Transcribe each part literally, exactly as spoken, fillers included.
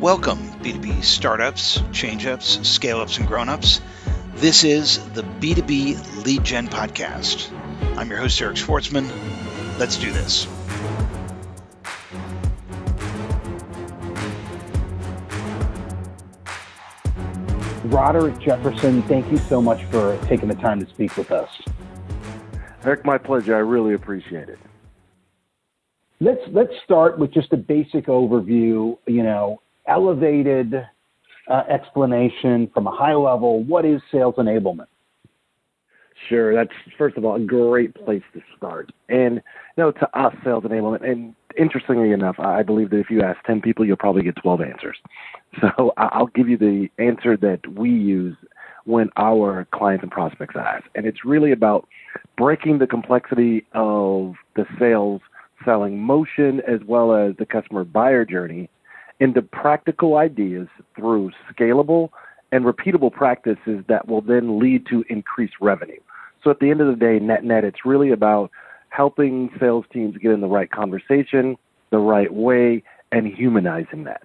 Welcome, B two B startups, change-ups, scale-ups, and grown-ups. This is the B two B Lead Gen Podcast. I'm your host, Eric Schwartzman. Let's do this. Roderick Jefferson, thank you so much for taking the time to speak with us. Eric, my pleasure. I really appreciate it. Let's let's start with just a basic overview, you know, elevated uh, explanation from a high level. What is sales enablement? Sure. That's, first of all, a great place to start. And, you know, to us, sales enablement, and interestingly enough, I believe that if you ask ten people, you'll probably get twelve answers. So I'll give you the answer that we use when our clients and prospects ask. And it's really about breaking the complexity of the sales selling motion as well as the customer buyer journey into practical ideas through scalable and repeatable practices that will then lead to increased revenue. So at the end of the day, net net, it's really about helping sales teams get in the right conversation, the right way, and humanizing that.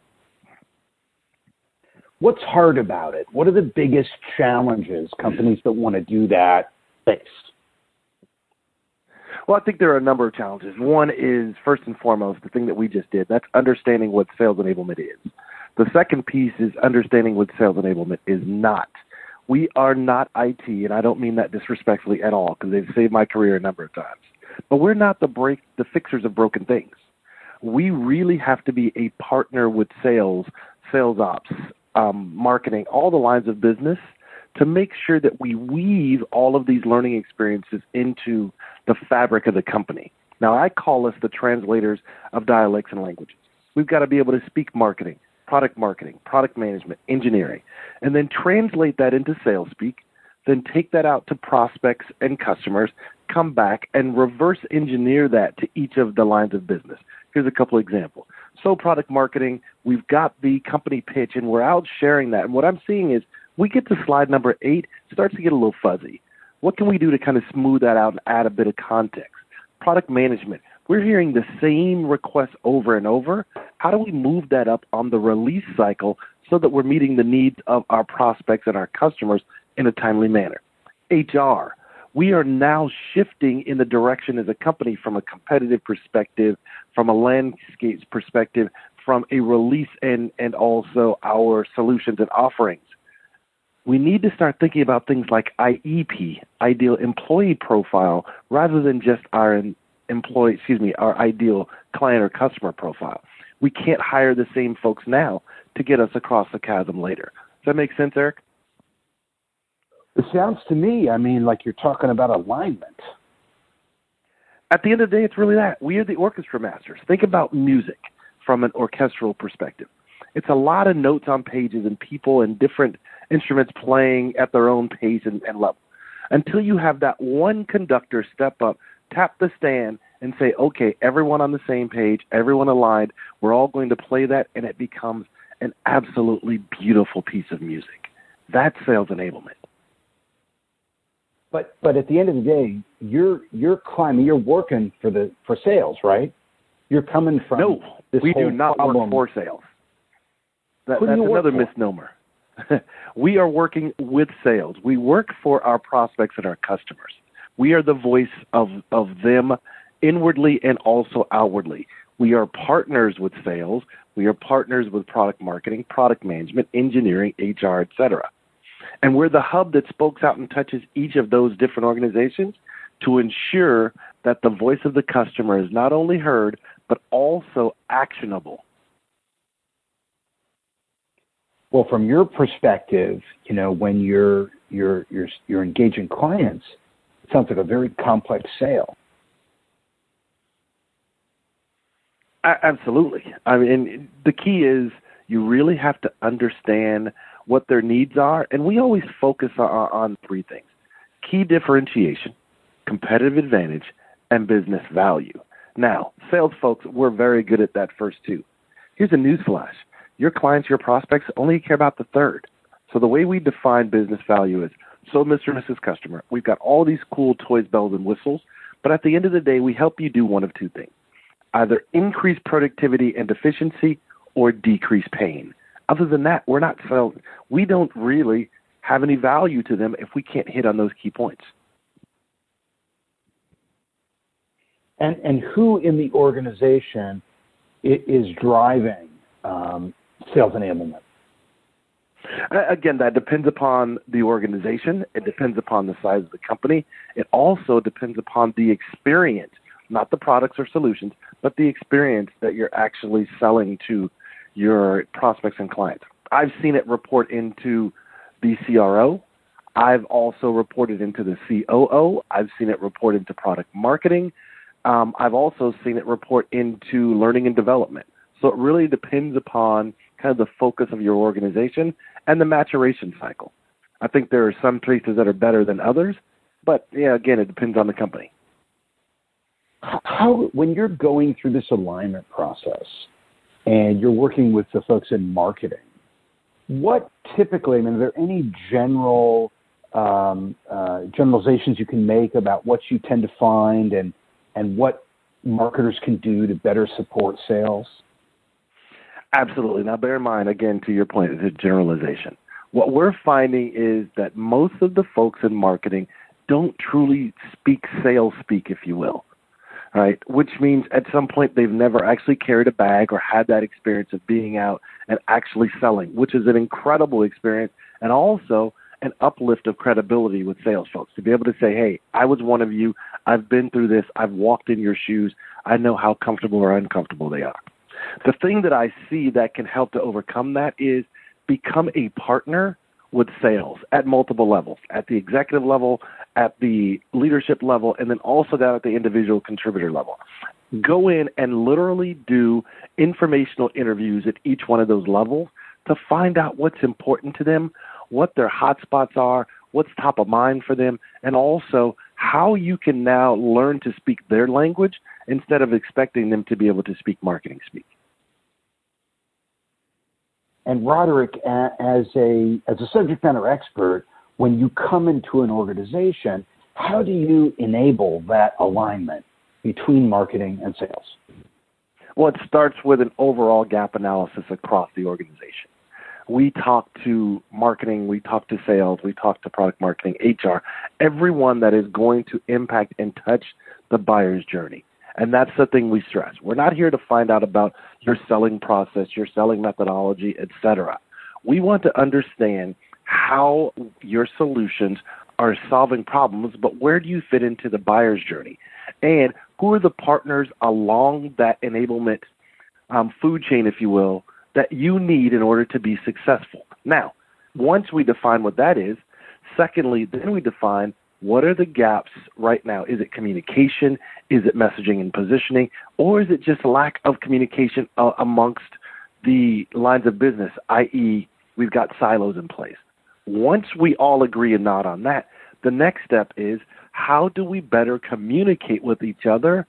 What's hard about it? What are the biggest challenges companies that want to do that face? Well, I think there are a number of challenges. One is, first and foremost, the thing that we just did. That's understanding what sales enablement is. The second piece is understanding what sales enablement is not. We are not I T, and I don't mean that disrespectfully at all because they've saved my career a number of times. But we're not the break, the fixers of broken things. We really have to be a partner with sales, sales ops, um, marketing, all the lines of business, to make sure that we weave all of these learning experiences into the fabric of the company. Now, I call us the translators of dialects and languages. We've got to be able to speak marketing, product marketing, product management, engineering, and then translate that into sales speak, then take that out to prospects and customers, come back and reverse engineer that to each of the lines of business. Here's a couple examples. So product marketing, we've got the company pitch, and we're out sharing that. And what I'm seeing is we get to slide number eight, starts to get a little fuzzy. What can we do to kind of smooth that out and add a bit of context? Product management, we're hearing the same request over and over. How do we move that up on the release cycle so that we're meeting the needs of our prospects and our customers in a timely manner? H R, we are now shifting in the direction as a company from a competitive perspective, from a landscapes perspective, from a release and, and also our solutions and offerings. We need to start thinking about things like I E P, ideal employee profile, rather than just our employee, excuse me, our ideal client or customer profile. We can't hire the same folks now to get us across the chasm later. Does that make sense, Eric? It sounds to me, I mean, like you're talking about alignment. At the end of the day, it's really that. We are the orchestra masters. Think about music from an orchestral perspective. It's a lot of notes on pages and people and different instruments playing at their own pace and, and level. Until you have that one conductor step up, tap the stand, and say, okay, everyone on the same page, everyone aligned, we're all going to play that, and it becomes an absolutely beautiful piece of music. That's sales enablement. But but at the end of the day, you're you're climbing, you're working for the for sales, right? You're coming from no, this we whole do not problem. Work for sales. That, that's another misnomer. We are working with sales. We work for our prospects and our customers. We are the voice of, of them inwardly and also outwardly. We are partners with sales. We are partners with product marketing, product management, engineering, H R, et cetera. And we're the hub that spokes out and touches each of those different organizations to ensure that the voice of the customer is not only heard, but also actionable. Well, from your perspective, you know, when you're you're you're you're engaging clients, it sounds like a very complex sale. Absolutely. I mean, the key is you really have to understand what their needs are, and we always focus on, on three things: key differentiation, competitive advantage, and business value. Now, sales folks, we're very good at that first two. Here's a newsflash. Your clients, your prospects only care about the third. So the way we define business value is, so Mister and Missus Customer, we've got all these cool toys, bells, and whistles, but at the end of the day, we help you do one of two things, either increase productivity and efficiency or decrease pain. Other than that, we're not felt, we don't really have any value to them if we can't hit on those key points. And and who in the organization is driving um, sales enablement? Again, that depends upon the organization. It depends upon the size of the company. It also depends upon the experience, not the products or solutions, but the experience that you're actually selling to your prospects and clients. I've seen it report into the C R O. I've also reported into the C O O. I've seen it report into product marketing. Um, I've also seen it report into learning and development. So it really depends upon kind of the focus of your organization and the maturation cycle. I think there are some places that are better than others, but yeah, again, it depends on the company. How, when you're going through this alignment process and you're working with the folks in marketing, what typically, I mean, are there any general um, uh, generalizations you can make about what you tend to find and, and what marketers can do to better support sales? Absolutely. Now, bear in mind, again, to your point, it's a generalization. What we're finding is that most of the folks in marketing don't truly speak sales speak, if you will, right? Which means at some point they've never actually carried a bag or had that experience of being out and actually selling, which is an incredible experience and also an uplift of credibility with sales folks to be able to say, hey, I was one of you. I've been through this. I've walked in your shoes. I know how comfortable or uncomfortable they are. The thing that I see that can help to overcome that is become a partner with sales at multiple levels, at the executive level, at the leadership level, and then also down at the individual contributor level. Go in and literally do informational interviews at each one of those levels to find out what's important to them, what their hotspots are, what's top of mind for them, and also how you can now learn to speak their language instead of expecting them to be able to speak marketing speak. And Roderick, as a as a subject matter expert, when you come into an organization, how do you enable that alignment between marketing and sales? Well, it starts with an overall gap analysis across the organization. We talk to marketing, we talk to sales, we talk to product marketing, H R, everyone that is going to impact and touch the buyer's journey. And that's the thing we stress. We're not here to find out about your selling process, your selling methodology, et cetera. We want to understand how your solutions are solving problems, but where do you fit into the buyer's journey? And who are the partners along that enablement um, food chain, if you will, that you need in order to be successful? Now, once we define what that is, secondly, then we define what are the gaps right now? Is it communication? Is it messaging and positioning? Or is it just lack of communication uh, amongst the lines of business, that is we've got silos in place? Once we all agree and nod on that, the next step is how do we better communicate with each other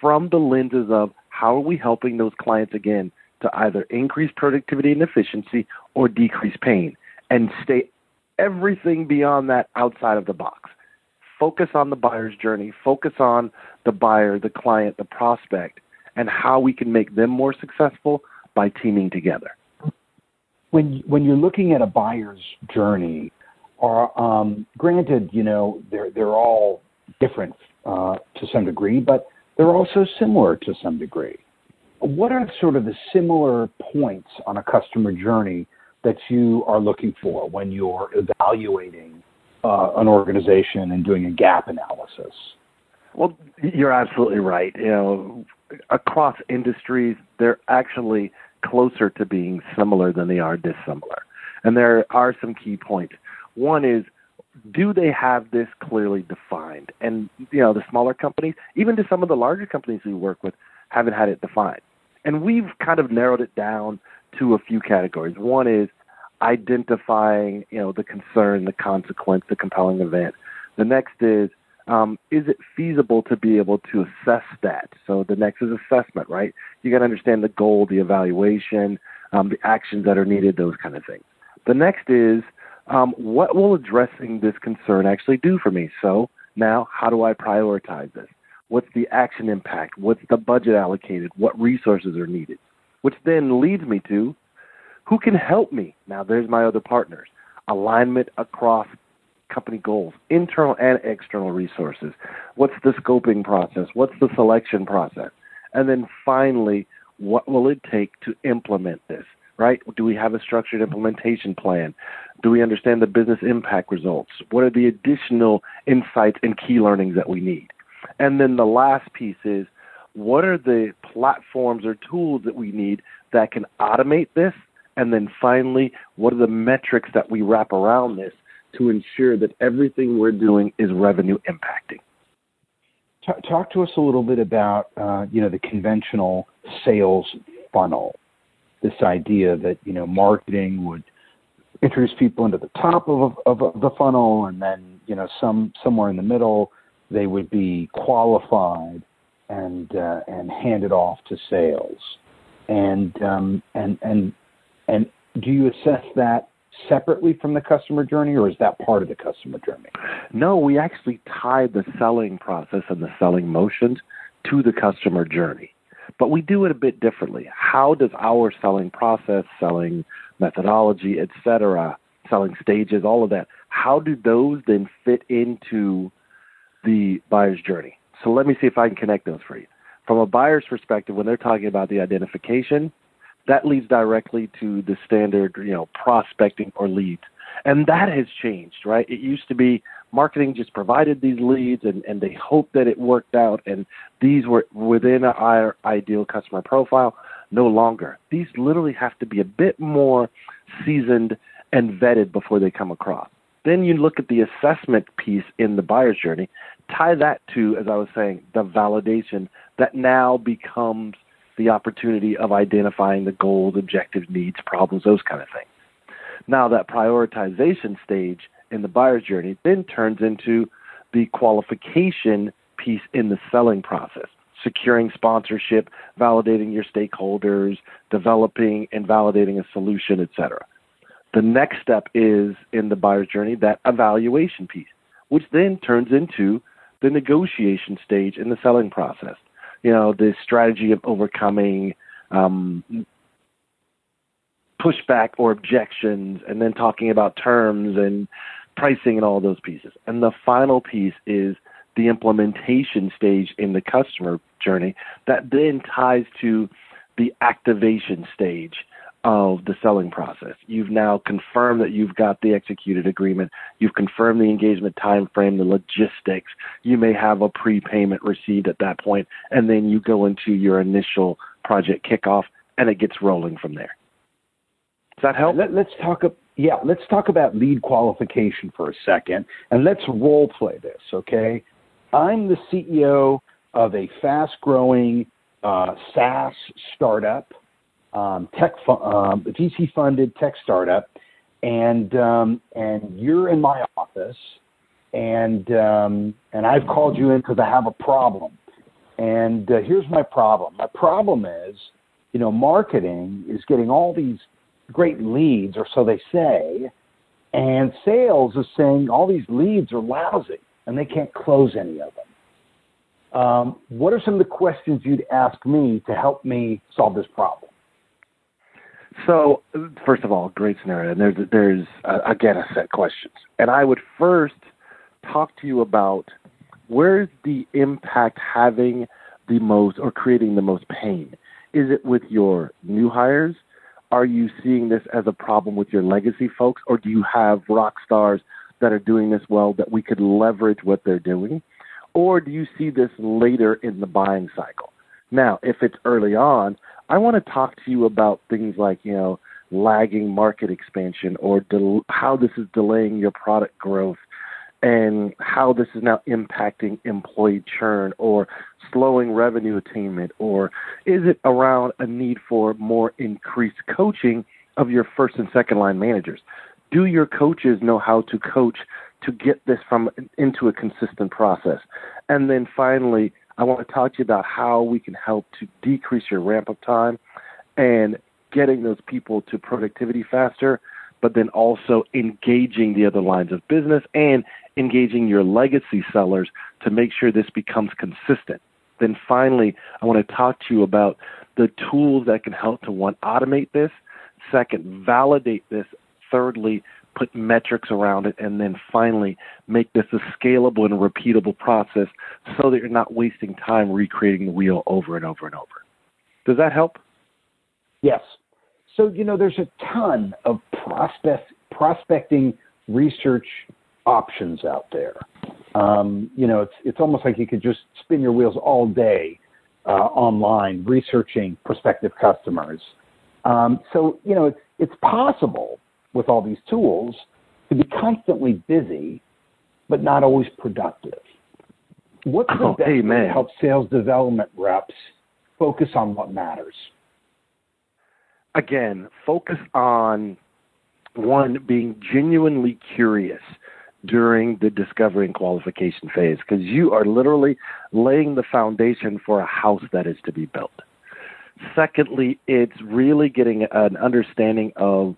from the lenses of how are we helping those clients again to either increase productivity and efficiency or decrease pain, and stay everything beyond that outside of the box. Focus on the buyer's journey, focus on the buyer, the client, the prospect, and how we can make them more successful by teaming together. When when you're looking at a buyer's journey, are, um, granted, you know, they're, they're all different uh, to some degree, but they're also similar to some degree. What are sort of the similar points on a customer journey that you are looking for when you're evaluating uh, an organization and doing a gap analysis? Well, you're absolutely right. You know, across industries, they're actually closer to being similar than they are dissimilar. And there are some key points. One is, do they have this clearly defined? And, you know, the smaller companies, even to some of the larger companies we work with, haven't had it defined. And we've kind of narrowed it down to a few categories. One is identifying, you know, the concern, the consequence, the compelling event. The next is, um, is it feasible to be able to assess that? So the next is assessment, right? You got to understand the goal, the evaluation, um, the actions that are needed, those kind of things. The next is, um, what will addressing this concern actually do for me? So now how do I prioritize this? What's the action impact? What's the budget allocated? What resources are needed? Which then leads me to Who can help me? Now, there's my other partners. Alignment across company goals, internal and external resources. What's the scoping process? What's the selection process? And then finally, what will it take to implement this, right? Do we have a structured implementation plan? Do we understand the business impact results? What are the additional insights and key learnings that we need? And then the last piece is, what are the platforms or tools that we need that can automate this? And then finally, what are the metrics that we wrap around this to ensure that everything we're doing is revenue impacting? Talk to us a little bit about, uh, you know, the conventional sales funnel, this idea that, you know, marketing would introduce people into the top of, of, of the funnel, and then, you know, some somewhere in the middle, they would be qualified and uh, and handed off to sales. And um, and and and do you assess that separately from the customer journey, or is that part of the customer journey? No, we actually tie the selling process and the selling motions to the customer journey, but we do it a bit differently. How does our selling process, selling methodology, et cetera, selling stages, all of that, how do those then fit into the buyer's journey? So let me see if I can connect those for you. From a buyer's perspective, when they're talking about the identification, that leads directly to the standard, you know, prospecting or leads. And that has changed, right? It used to be marketing just provided these leads and, and they hoped that it worked out, and these were within our ideal customer profile. No longer. These literally have to be a bit more seasoned and vetted before they come across. Then you look at the assessment piece in the buyer's journey, tie that to, as I was saying, the validation that now becomes the opportunity of identifying the goals, objectives, needs, problems, those kind of things. Now that prioritization stage in the buyer's journey then turns into the qualification piece in the selling process, securing sponsorship, validating your stakeholders, developing and validating a solution, et cetera. The next step is in the buyer's journey, that evaluation piece, which then turns into the negotiation stage in the selling process. You know, the strategy of overcoming um, pushback or objections, and then talking about terms and pricing and all those pieces. And the final piece is the implementation stage in the customer journey that then ties to the activation stage of the selling process. You've now confirmed that you've got the executed agreement. You've confirmed the engagement time frame, the logistics. You may have a prepayment received at that point, and then you go into your initial project kickoff, and it gets rolling from there. Does that help? Let, let's talk. Yeah, let's talk about lead qualification for a second, and let's role play this. Okay, I'm the C E O of a fast-growing uh, SaaS startup. Um, tech, um, V C-funded tech startup, and um, and you're in my office, and um, and I've called you in because I have a problem, and uh, here's my problem. My problem is, you know, marketing is getting all these great leads, or so they say, and sales is saying all these leads are lousy, and they can't close any of them. Um, what are some of the questions you'd ask me to help me solve this problem? So, first of all, great scenario. And there's, there's uh, again, a set of questions. And I would first talk to you about where's the impact having the most or creating the most pain. Is it with your new hires? Are you seeing this as a problem with your legacy folks? Or do you have rock stars that are doing this well that we could leverage what they're doing? Or do you see this later in the buying cycle? Now, if it's early on, I want to talk to you about things like, you know, lagging market expansion, or del- how this is delaying your product growth, and how this is now impacting employee churn, or slowing revenue attainment, or is it around a need for more increased coaching of your first and second line managers? Do your coaches know how to coach to get this from into a consistent process? And then finally, I want to talk to you about how we can help to decrease your ramp-up time and getting those people to productivity faster, but then also engaging the other lines of business and engaging your legacy sellers to make sure this becomes consistent. Then finally, I want to talk to you about the tools that can help to, one, automate this, Second, validate this. Thirdly, put metrics around it. And then finally, make this a scalable and repeatable process so that you're not wasting time recreating the wheel over and over and over. Does that help? Yes. So, you know, there's a ton of prospect, prospecting research options out there. Um, you know, it's it's almost like you could just spin your wheels all day uh, online researching prospective customers. Um, so, you know, it's, it's possible with all these tools to be constantly busy, but not always productive. What's the oh, best hey, way to help sales development reps focus on what matters? Again, focus on, one, being genuinely curious during the discovery and qualification phase, because you are literally laying the foundation for a house that is to be built. Secondly, it's really getting an understanding of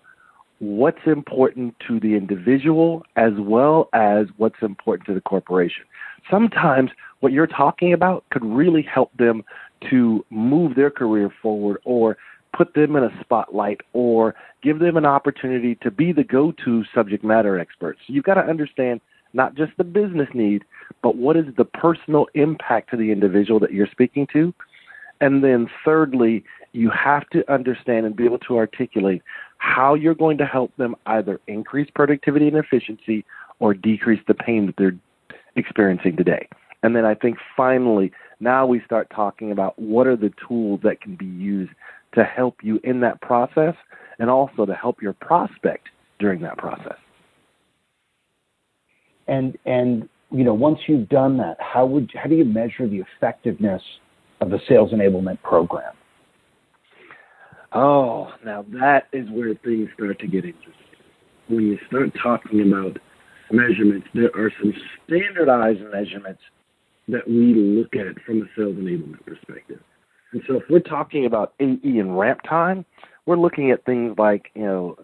what's important to the individual as well as what's important to the corporation. Sometimes what you're talking about could really help them to move their career forward or put them in a spotlight or give them an opportunity to be the go-to subject matter experts. So you've got to understand not just the business need, but what is the personal impact to the individual that you're speaking to. And then thirdly, you have to understand and be able to articulate how you're going to help them either increase productivity and efficiency or decrease the pain that they're experiencing today. And then I think finally, now we start talking about what are the tools that can be used to help you in that process and also to help your prospect during that process. And, and you know, once you've done that, how would how do you measure the effectiveness of the sales enablement program? Oh, now that is where things start to get interesting. When you start talking about measurements, there are some standardized measurements that we look at from a sales enablement perspective. And so if we're talking about A E and ramp time, we're looking at things like, you know,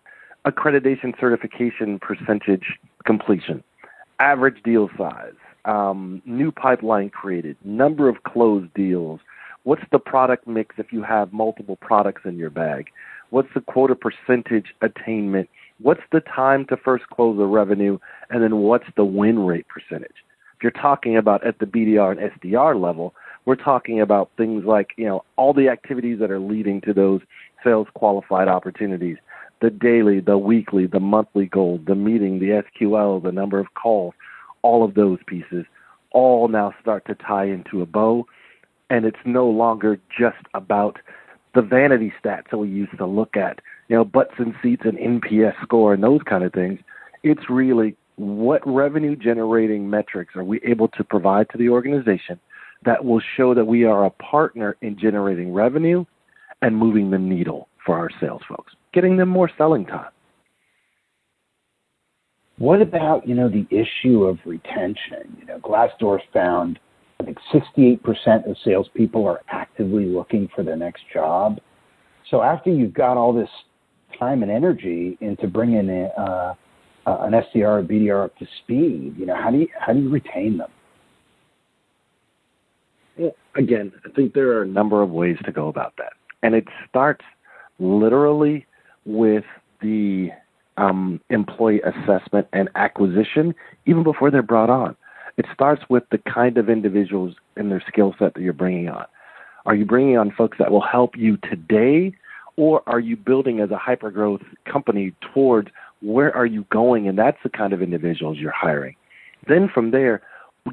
accreditation certification percentage completion, average deal size, um, new pipeline created, number of closed deals, what's the product mix if you have multiple products in your bag, what's the quota percentage attainment, what's the time to first close the revenue, and then what's the win rate percentage. If you're talking about at the B D R and S D R level, we're talking about things like, you know, all the activities that are leading to those sales qualified opportunities, the daily, the weekly, the monthly goals, the meeting, the S Q L, the number of calls, all of those pieces all now start to tie into a bow. And it's no longer just about the vanity stats that we used to look at, you know, butts and seats and N P S score and those kind of things. It's really what revenue generating metrics are we able to provide to the organization that will show that we are a partner in generating revenue and moving the needle for our sales folks, getting them more selling time. What about, you know, the issue of retention? You know, Glassdoor found, I think, sixty-eight percent of salespeople are actively looking for their next job. So after you've got all this time and energy into bringing a, uh, an S D R or B D R up to speed, you know, how do you, how do you retain them? Again, I think there are a number of ways to go about that. And it starts literally with the um, employee assessment and acquisition, even before they're brought on. It starts with the kind of individuals and their skill set that you're bringing on. Are you bringing on folks that will help you today, or are you building as a hyper-growth company towards where are you going, and that's the kind of individuals you're hiring? Then from there,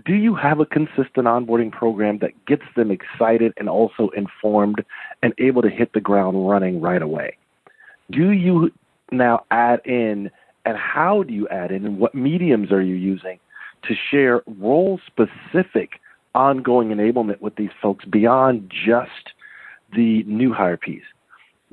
do you have a consistent onboarding program that gets them excited and also informed and able to hit the ground running right away? Do you now add in, and how do you add in, and what mediums are you using to share role-specific ongoing enablement with these folks beyond just the new hire piece?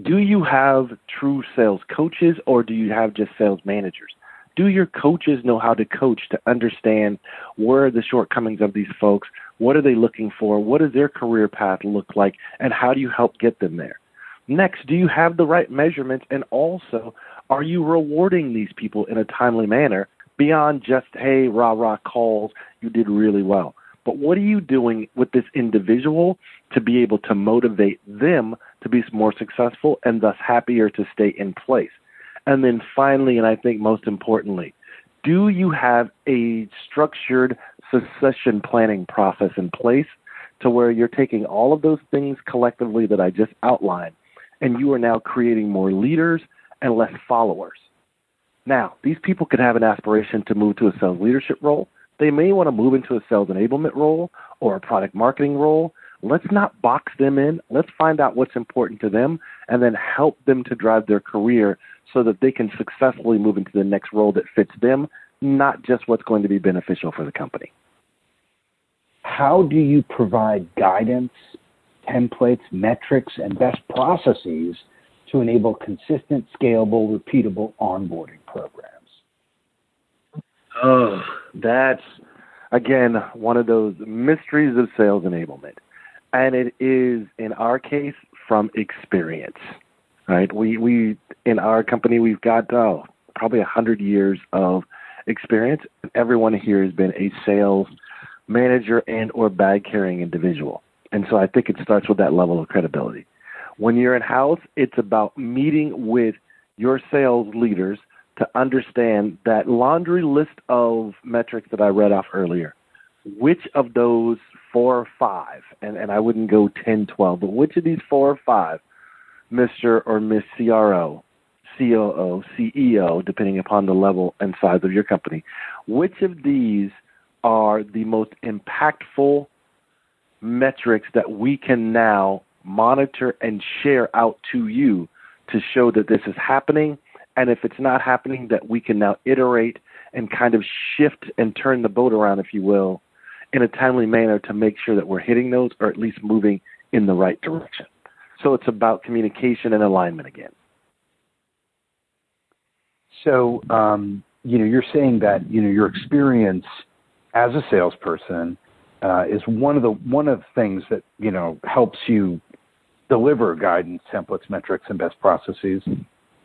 Do you have true sales coaches, or do you have just sales managers? Do your coaches know how to coach to understand where are the shortcomings of these folks? What are they looking for? What does their career path look like? And how do you help get them there? Next, do you have the right measurements? And also, are you rewarding these people in a timely manner beyond just, hey, rah-rah calls, you did really well? But what are you doing with this individual to be able to motivate them to be more successful and thus happier to stay in place? And then finally, and I think most importantly, do you have a structured succession planning process in place to where you're taking all of those things collectively that I just outlined, and you are now creating more leaders and less followers? Now, these people could have an aspiration to move to a sales leadership role. They may want to move into a sales enablement role or a product marketing role. Let's not box them in. Let's find out what's important to them and then help them to drive their career so that they can successfully move into the next role that fits them, not just what's going to be beneficial for the company. How do you provide guidance, templates, metrics, and best processes to enable consistent, scalable, repeatable onboarding programs? Oh, that's, again, one of those mysteries of sales enablement. And it is, in our case, from experience, right? We, we in our company, we've got oh, probably one hundred years of experience. Everyone here has been a sales manager and or bag-carrying individual. And so I think it starts with that level of credibility. When you're in-house, it's about meeting with your sales leaders to understand that laundry list of metrics that I read off earlier. Which of those four or five, and, and I wouldn't go ten, twelve, but which of these four or five, Mister or Miss C R O, C O O, C E O, depending upon the level and size of your company, which of these are the most impactful metrics that we can now monitor and share out to you to show that this is happening? And if it's not happening, that we can now iterate and kind of shift and turn the boat around, if you will, in a timely manner to make sure that we're hitting those or at least moving in the right direction. So it's about communication and alignment again. So, um, you know, you're saying that, you know, your experience as a salesperson uh, is one of the one of the things that, you know, helps you deliver guidance, templates, metrics, and best processes.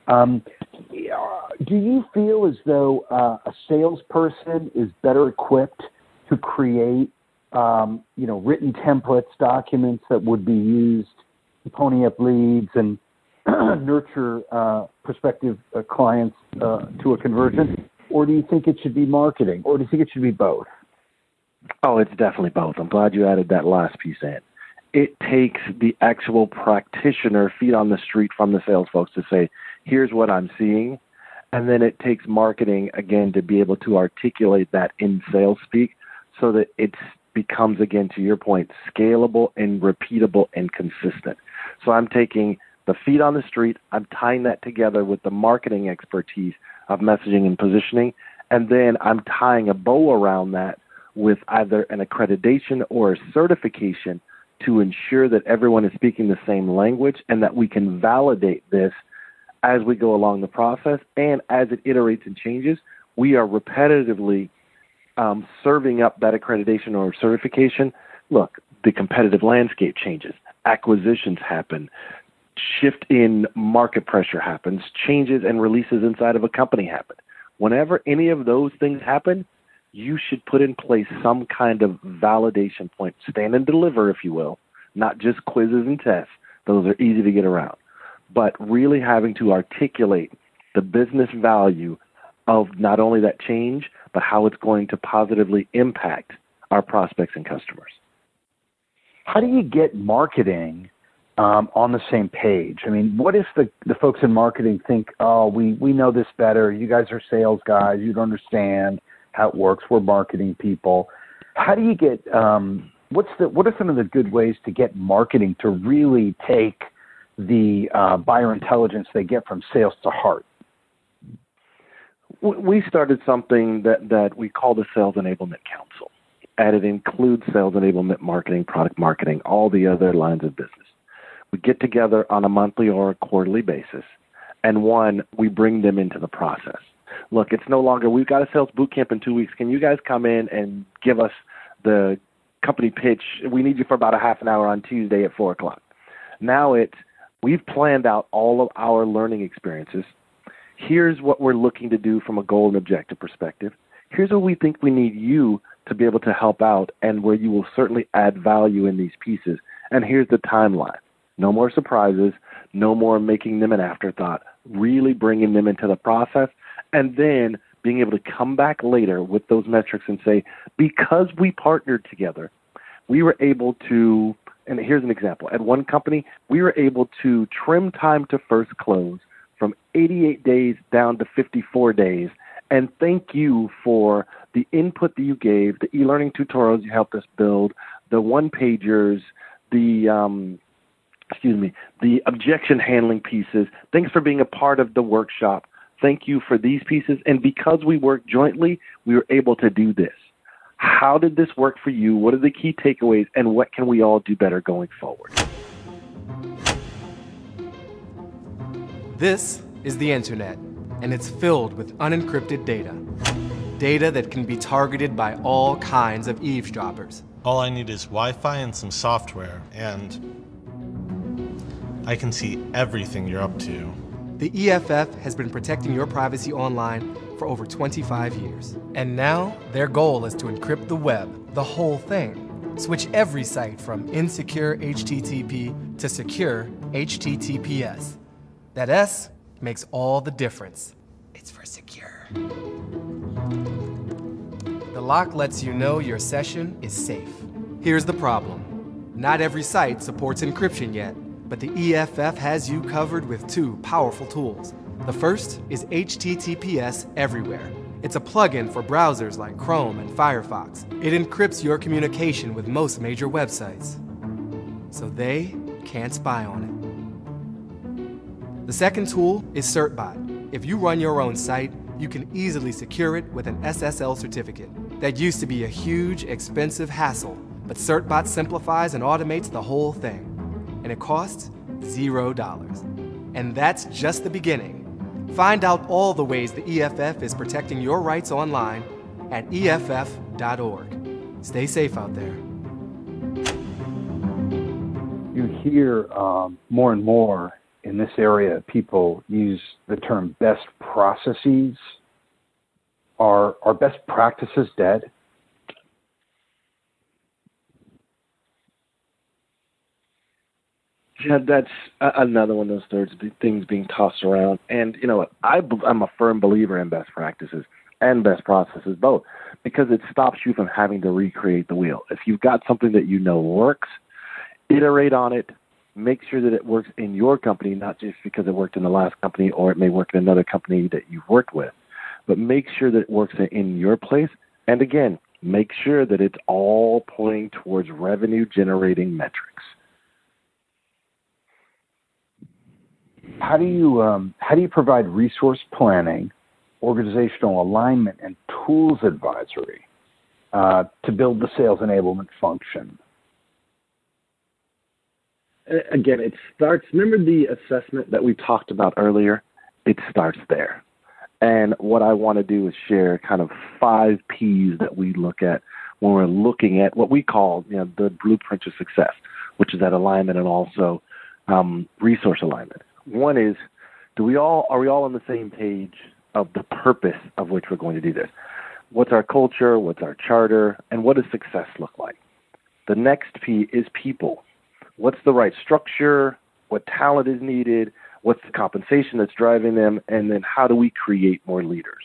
Um, do you feel as though uh, a salesperson is better equipped to create, um, you know, written templates, documents that would be used to pony up leads and nurture uh, prospective uh, clients uh, to a conversion? Or do you think it should be marketing? Or do you think it should be both? Oh, it's definitely both. I'm glad you added that last piece in. It takes the actual practitioner, feet on the street from the sales folks, to say, here's what I'm seeing. And then it takes marketing, again, to be able to articulate that in sales speak so that it becomes, again, to your point, scalable and repeatable and consistent. So I'm taking the feet on the street, I'm tying that together with the marketing expertise of messaging and positioning, and then I'm tying a bow around that with either an accreditation or a certification to ensure that everyone is speaking the same language and that we can validate this as we go along the process, and as it iterates and changes, we are repetitively um, serving up that accreditation or certification. Look, the competitive landscape changes. Acquisitions happen. Shift in market pressure happens. Changes and releases inside of a company happen. Whenever any of those things happen, you should put in place some kind of validation point. Stand and deliver, if you will, not just quizzes and tests. Those are easy to get around. But really having to articulate the business value of not only that change, but how it's going to positively impact our prospects and customers. How do you get marketing um, on the same page? I mean, what if the, the folks in marketing think, oh, we, we know this better. You guys are sales guys. You don't understand how it works. We're marketing people. How do you get um, – what's the what are some of the good ways to get marketing to really take – the uh, buyer intelligence they get from sales to heart? We started something that, that we call the Sales Enablement Council, and it includes sales enablement, marketing, product marketing, all the other lines of business. We get together on a monthly or a quarterly basis, and one, we bring them into the process. Look, it's no longer, we've got a sales boot camp in two weeks. Can you guys come in and give us the company pitch? We need you for about a half an hour on Tuesday at four o'clock. Now it's, we've planned out all of our learning experiences. Here's what we're looking to do from a goal and objective perspective. Here's what we think we need you to be able to help out and where you will certainly add value in these pieces. And here's the timeline. No more surprises. No more making them an afterthought. Really bringing them into the process, and then being able to come back later with those metrics and say, because we partnered together, we were able to, and here's an example. At one company, we were able to trim time to first close from eighty-eight days down to fifty-four days. And thank you for the input that you gave, the e-learning tutorials you helped us build, the one-pagers, the um, excuse me, the objection handling pieces. Thanks for being a part of the workshop. Thank you for these pieces. And because we worked jointly, we were able to do this. How did this work for you? What are the key takeaways? And what can we all do better going forward? This is the internet, and it's filled with unencrypted data. Data that can be targeted by all kinds of eavesdroppers. All I need is Wi-Fi and some software, and I can see everything you're up to. The E F F has been protecting your privacy online for over twenty-five years. And now, their goal is to encrypt the web, the whole thing. Switch every site from insecure H T T P to secure H T T P S. That S makes all the difference. It's for secure. The lock lets you know your session is safe. Here's the problem. Not every site supports encryption yet, but the E F F has you covered with two powerful tools. The first is H T T P S Everywhere. It's a plugin for browsers like Chrome and Firefox. It encrypts your communication with most major websites, so they can't spy on it. The second tool is CertBot. If you run your own site, you can easily secure it with an S S L certificate. That used to be a huge, expensive hassle, but CertBot simplifies and automates the whole thing. And it costs zero dollars. And that's just the beginning. Find out all the ways the E F F is protecting your rights online at E F F dot org. Stay safe out there. You hear um, more and more in this area, people use the term best processes. Are, are best practices dead? Yeah, that's another one of those thirds, things being tossed around. And, you know, what? I, I'm a firm believer in best practices and best processes, both, because it stops you from having to recreate the wheel. If you've got something that you know works, iterate on it. Make sure that it works in your company, not just because it worked in the last company or it may work in another company that you've worked with, but make sure that it works in your place. And again, make sure that it's all pointing towards revenue-generating metrics. How do you um, how do you provide resource planning, organizational alignment, and tools advisory uh, to build the sales enablement function? Again, it starts, remember the assessment that we talked about earlier? It starts there. And what I want to do is share kind of five P's that we look at when we're looking at what we call, you know, the blueprint of success, which is that alignment and also um, resource alignment. One is, do we all are we all on the same page of the purpose of which we're going to do this? What's our culture? What's our charter? And what does success look like? The next P is people. What's the right structure? What talent is needed? What's the compensation that's driving them? And then how do we create more leaders?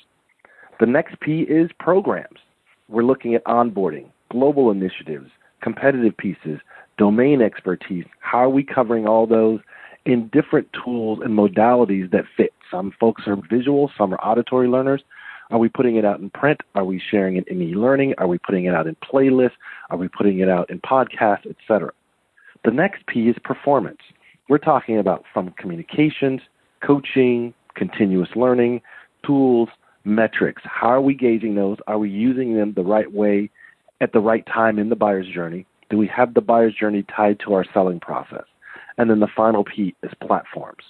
The next P is programs. We're looking at onboarding, global initiatives, competitive pieces, domain expertise. How are we covering all those in different tools and modalities that fit? Some folks are visual, some are auditory learners. Are we putting it out in print? Are we sharing it in e-learning? Are we putting it out in playlists? Are we putting it out in podcasts, et cetera? The next P is performance. We're talking about from communications, coaching, continuous learning, tools, metrics. How are we gauging those? Are we using them the right way at the right time in the buyer's journey? Do we have the buyer's journey tied to our selling process? And then the final P is platforms.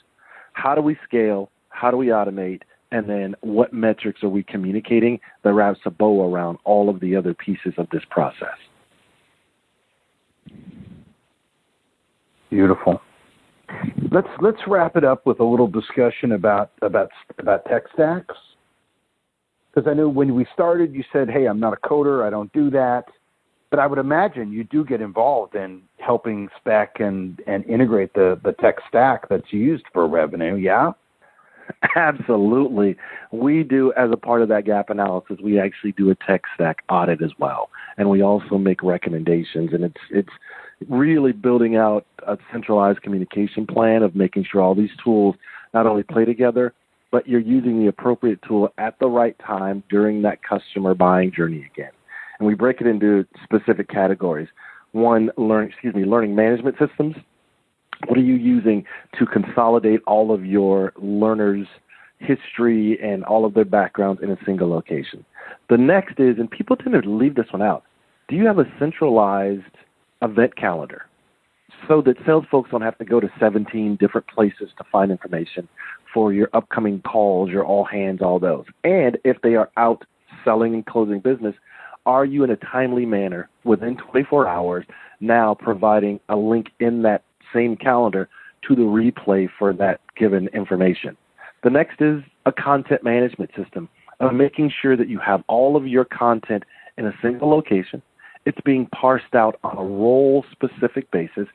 How do we scale? How do we automate? And then what metrics are we communicating that wraps a bow around all of the other pieces of this process? Beautiful. Let's let's wrap it up with a little discussion about about about tech stacks. Because I know when we started, you said, "Hey, I'm not a coder. I don't do that." But I would imagine you do get involved in helping spec and, and integrate the, the tech stack that's used for revenue, yeah? Absolutely. We do, as a part of that gap analysis, we actually do a tech stack audit as well. And we also make recommendations. And it's it's really building out a centralized communication plan of making sure all these tools not only play together, but you're using the appropriate tool at the right time during that customer buying journey again. And we break it into specific categories. One, learn, excuse me, learning management systems. What are you using to consolidate all of your learners' history and all of their backgrounds in a single location? The next is, and people tend to leave this one out, do you have a centralized event calendar so that sales folks don't have to go to seventeen different places to find information for your upcoming calls, your all hands, all those? And if they are out selling and closing business, are you in a timely manner within twenty-four hours now providing a link in that same calendar to the replay for that given information? The next is a content management system of making sure that you have all of your content in a single location. It's being parsed out on a role-specific basis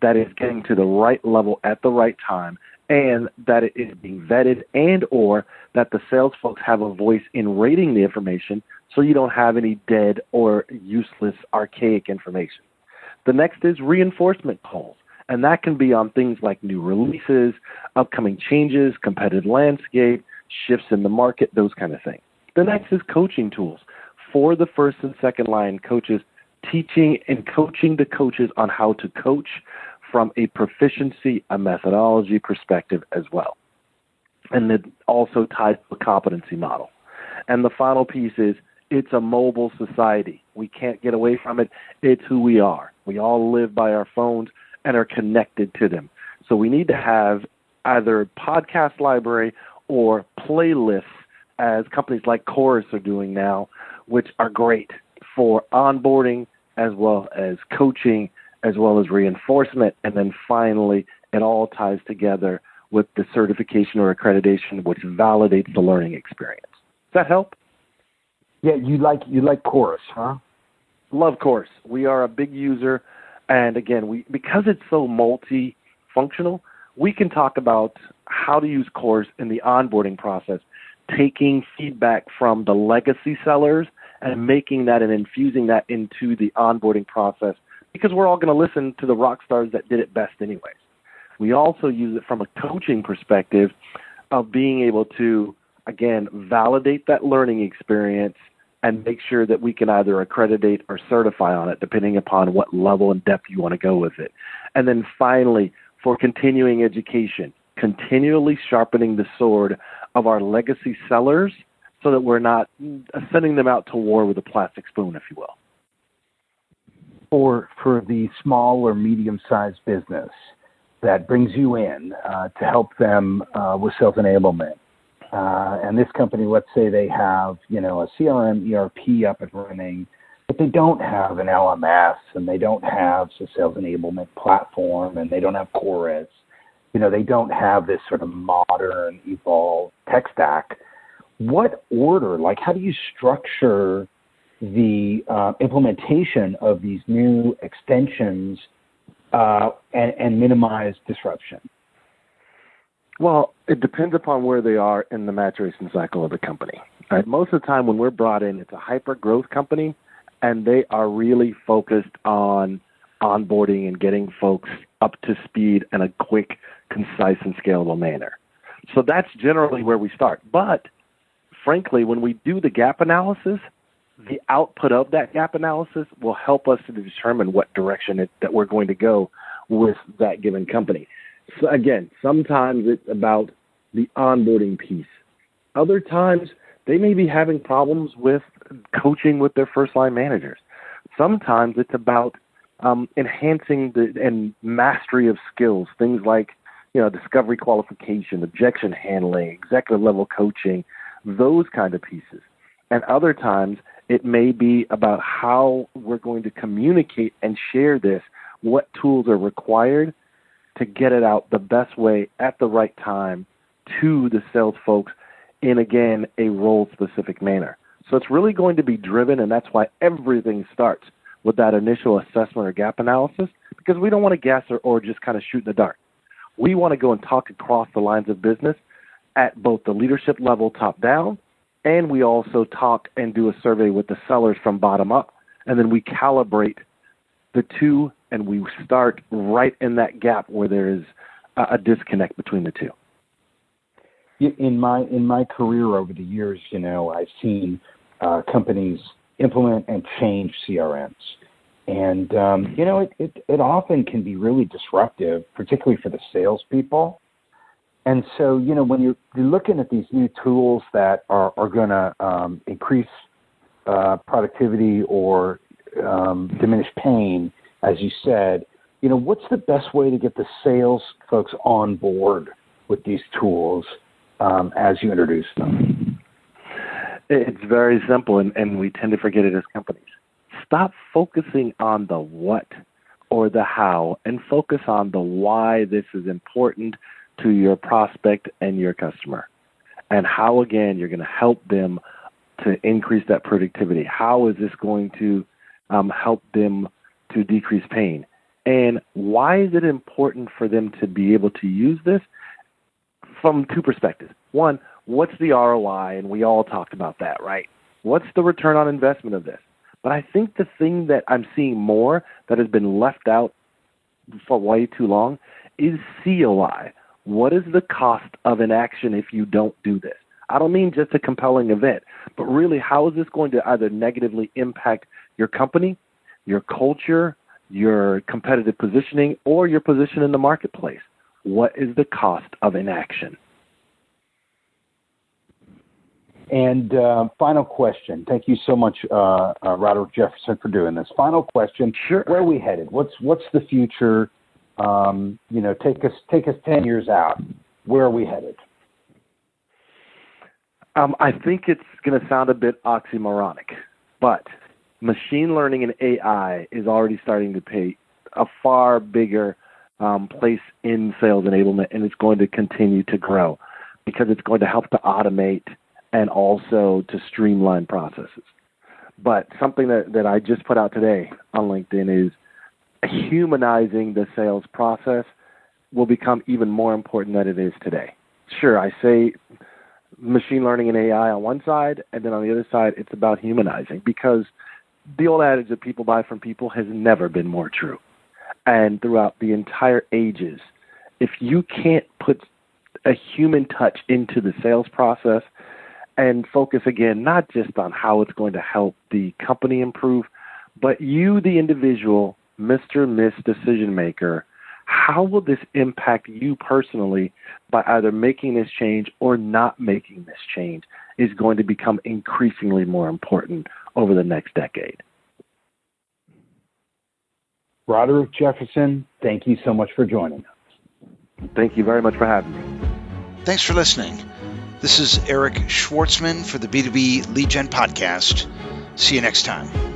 that is getting to the right level at the right time, and that it is being vetted and or that the sales folks have a voice in rating the information so you don't have any dead or useless, archaic information. The next is reinforcement calls, and that can be on things like new releases, upcoming changes, competitive landscape, shifts in the market, those kind of things. The next is coaching tools for the first and second line coaches, teaching and coaching the coaches on how to coach from a proficiency, a methodology perspective as well. And it also ties to the competency model. And the final piece is it's a mobile society. We can't get away from it. It's who we are. We all live by our phones and are connected to them. So we need to have either a podcast library or playlists, as companies like Chorus are doing now, which are great for onboarding as well as coaching as well as reinforcement. And then finally, it all ties together with the certification or accreditation, which validates the learning experience. Does that help? Yeah, you like you like Chorus, huh? Love Chorus. We are a big user. And again, we because it's so multifunctional, we can talk about how to use Chorus in the onboarding process, taking feedback from the legacy sellers and making that and infusing that into the onboarding process, because we're all going to listen to the rock stars that did it best anyways. We also use it from a coaching perspective of being able to, again, validate that learning experience and make sure that we can either accreditate or certify on it, depending upon what level and depth you want to go with it. And then finally, for continuing education, continually sharpening the sword of our legacy sellers so that we're not sending them out to war with a plastic spoon, if you will. Or for the small or medium-sized business that brings you in uh, to help them uh, with self-enablement. Uh, and this company, let's say they have, you know, a C R M, E R P up and running, but they don't have an L M S and they don't have a sales enablement platform and they don't have Chorus. You know, they don't have this sort of modern, evolved tech stack. What order, like how do you structure the uh, implementation of these new extensions uh, and, and minimize disruption? Well, it depends upon where they are in the maturation cycle of the company. Right? Most of the time when we're brought in, it's a hyper-growth company, and they are really focused on onboarding and getting folks up to speed in a quick, concise, and scalable manner. So that's generally where we start. But, frankly, when we do the gap analysis, the output of that gap analysis will help us to determine what direction it, that we're going to go with that given company. So again, sometimes it's about the onboarding piece. Other times, they may be having problems with coaching with their first-line managers. Sometimes it's about um, enhancing the and mastery of skills, things like, you know, discovery qualification, objection handling, executive-level coaching, those kind of pieces. And other times, it may be about how we're going to communicate and share this, what tools are required to get it out the best way at the right time to the sales folks in, again, a role-specific manner. So it's really going to be driven, and that's why everything starts with that initial assessment or gap analysis, because we don't want to guess or, or just kind of shoot in the dark. We want to go and talk across the lines of business at both the leadership level top down, and we also talk and do a survey with the sellers from bottom up, and then we calibrate the two, and we start right in that gap where there is a, a disconnect between the two. In my in my career over the years, you know, I've seen uh, companies implement and change C R Ms. And, um, you know, it, it, it often can be really disruptive, particularly for the salespeople. And so, you know, when you're, you're looking at these new tools that are, are going to um, increase uh, productivity or um, diminish pain, as you said, you know, what's the best way to get the sales folks on board with these tools um, as you introduce them? It's very simple, and, and we tend to forget it as companies. Stop focusing on the what or the how and focus on the why this is important to your prospect and your customer, and how, again, you're going to help them to increase that productivity. How is this going to um, help them to decrease pain? And why is it important for them to be able to use this? From two perspectives. One, what's the R O I? And we all talked about that, right? What's the return on investment of this? But I think the thing that I'm seeing more that has been left out for way too long is C O I. What is the cost of an action if you don't do this? I don't mean just a compelling event, but really how is this going to either negatively impact your company, your culture, your competitive positioning, or your position in the marketplace? What is the cost of inaction? And uh, final question. Thank you so much, uh, uh, Roderick Jefferson, for doing this. Final question. Sure. Where are we headed? What's what's the future? Um, you know, take us take us ten years out. Where are we headed? Um, I think it's going to sound a bit oxymoronic, but machine learning and A I is already starting to play a far bigger um, place in sales enablement, and it's going to continue to grow because it's going to help to automate and also to streamline processes. But something that, that I just put out today on LinkedIn is humanizing the sales process will become even more important than it is today. Sure, I say machine learning and A I on one side, and then on the other side, it's about humanizing, because the old adage that people buy from people has never been more true. And throughout the entire ages, if you can't put a human touch into the sales process, and focus, again, not just on how it's going to help the company improve, but you, the individual, Mister Miss Decision Maker, how will this impact you personally by either making this change or not making this change is going to become increasingly more important over the next decade. Roderick Jefferson, thank you so much for joining us. Thank you very much for having me. Thanks for listening. This is Eric Schwartzman for the B two B Lead Gen Podcast. See you next time.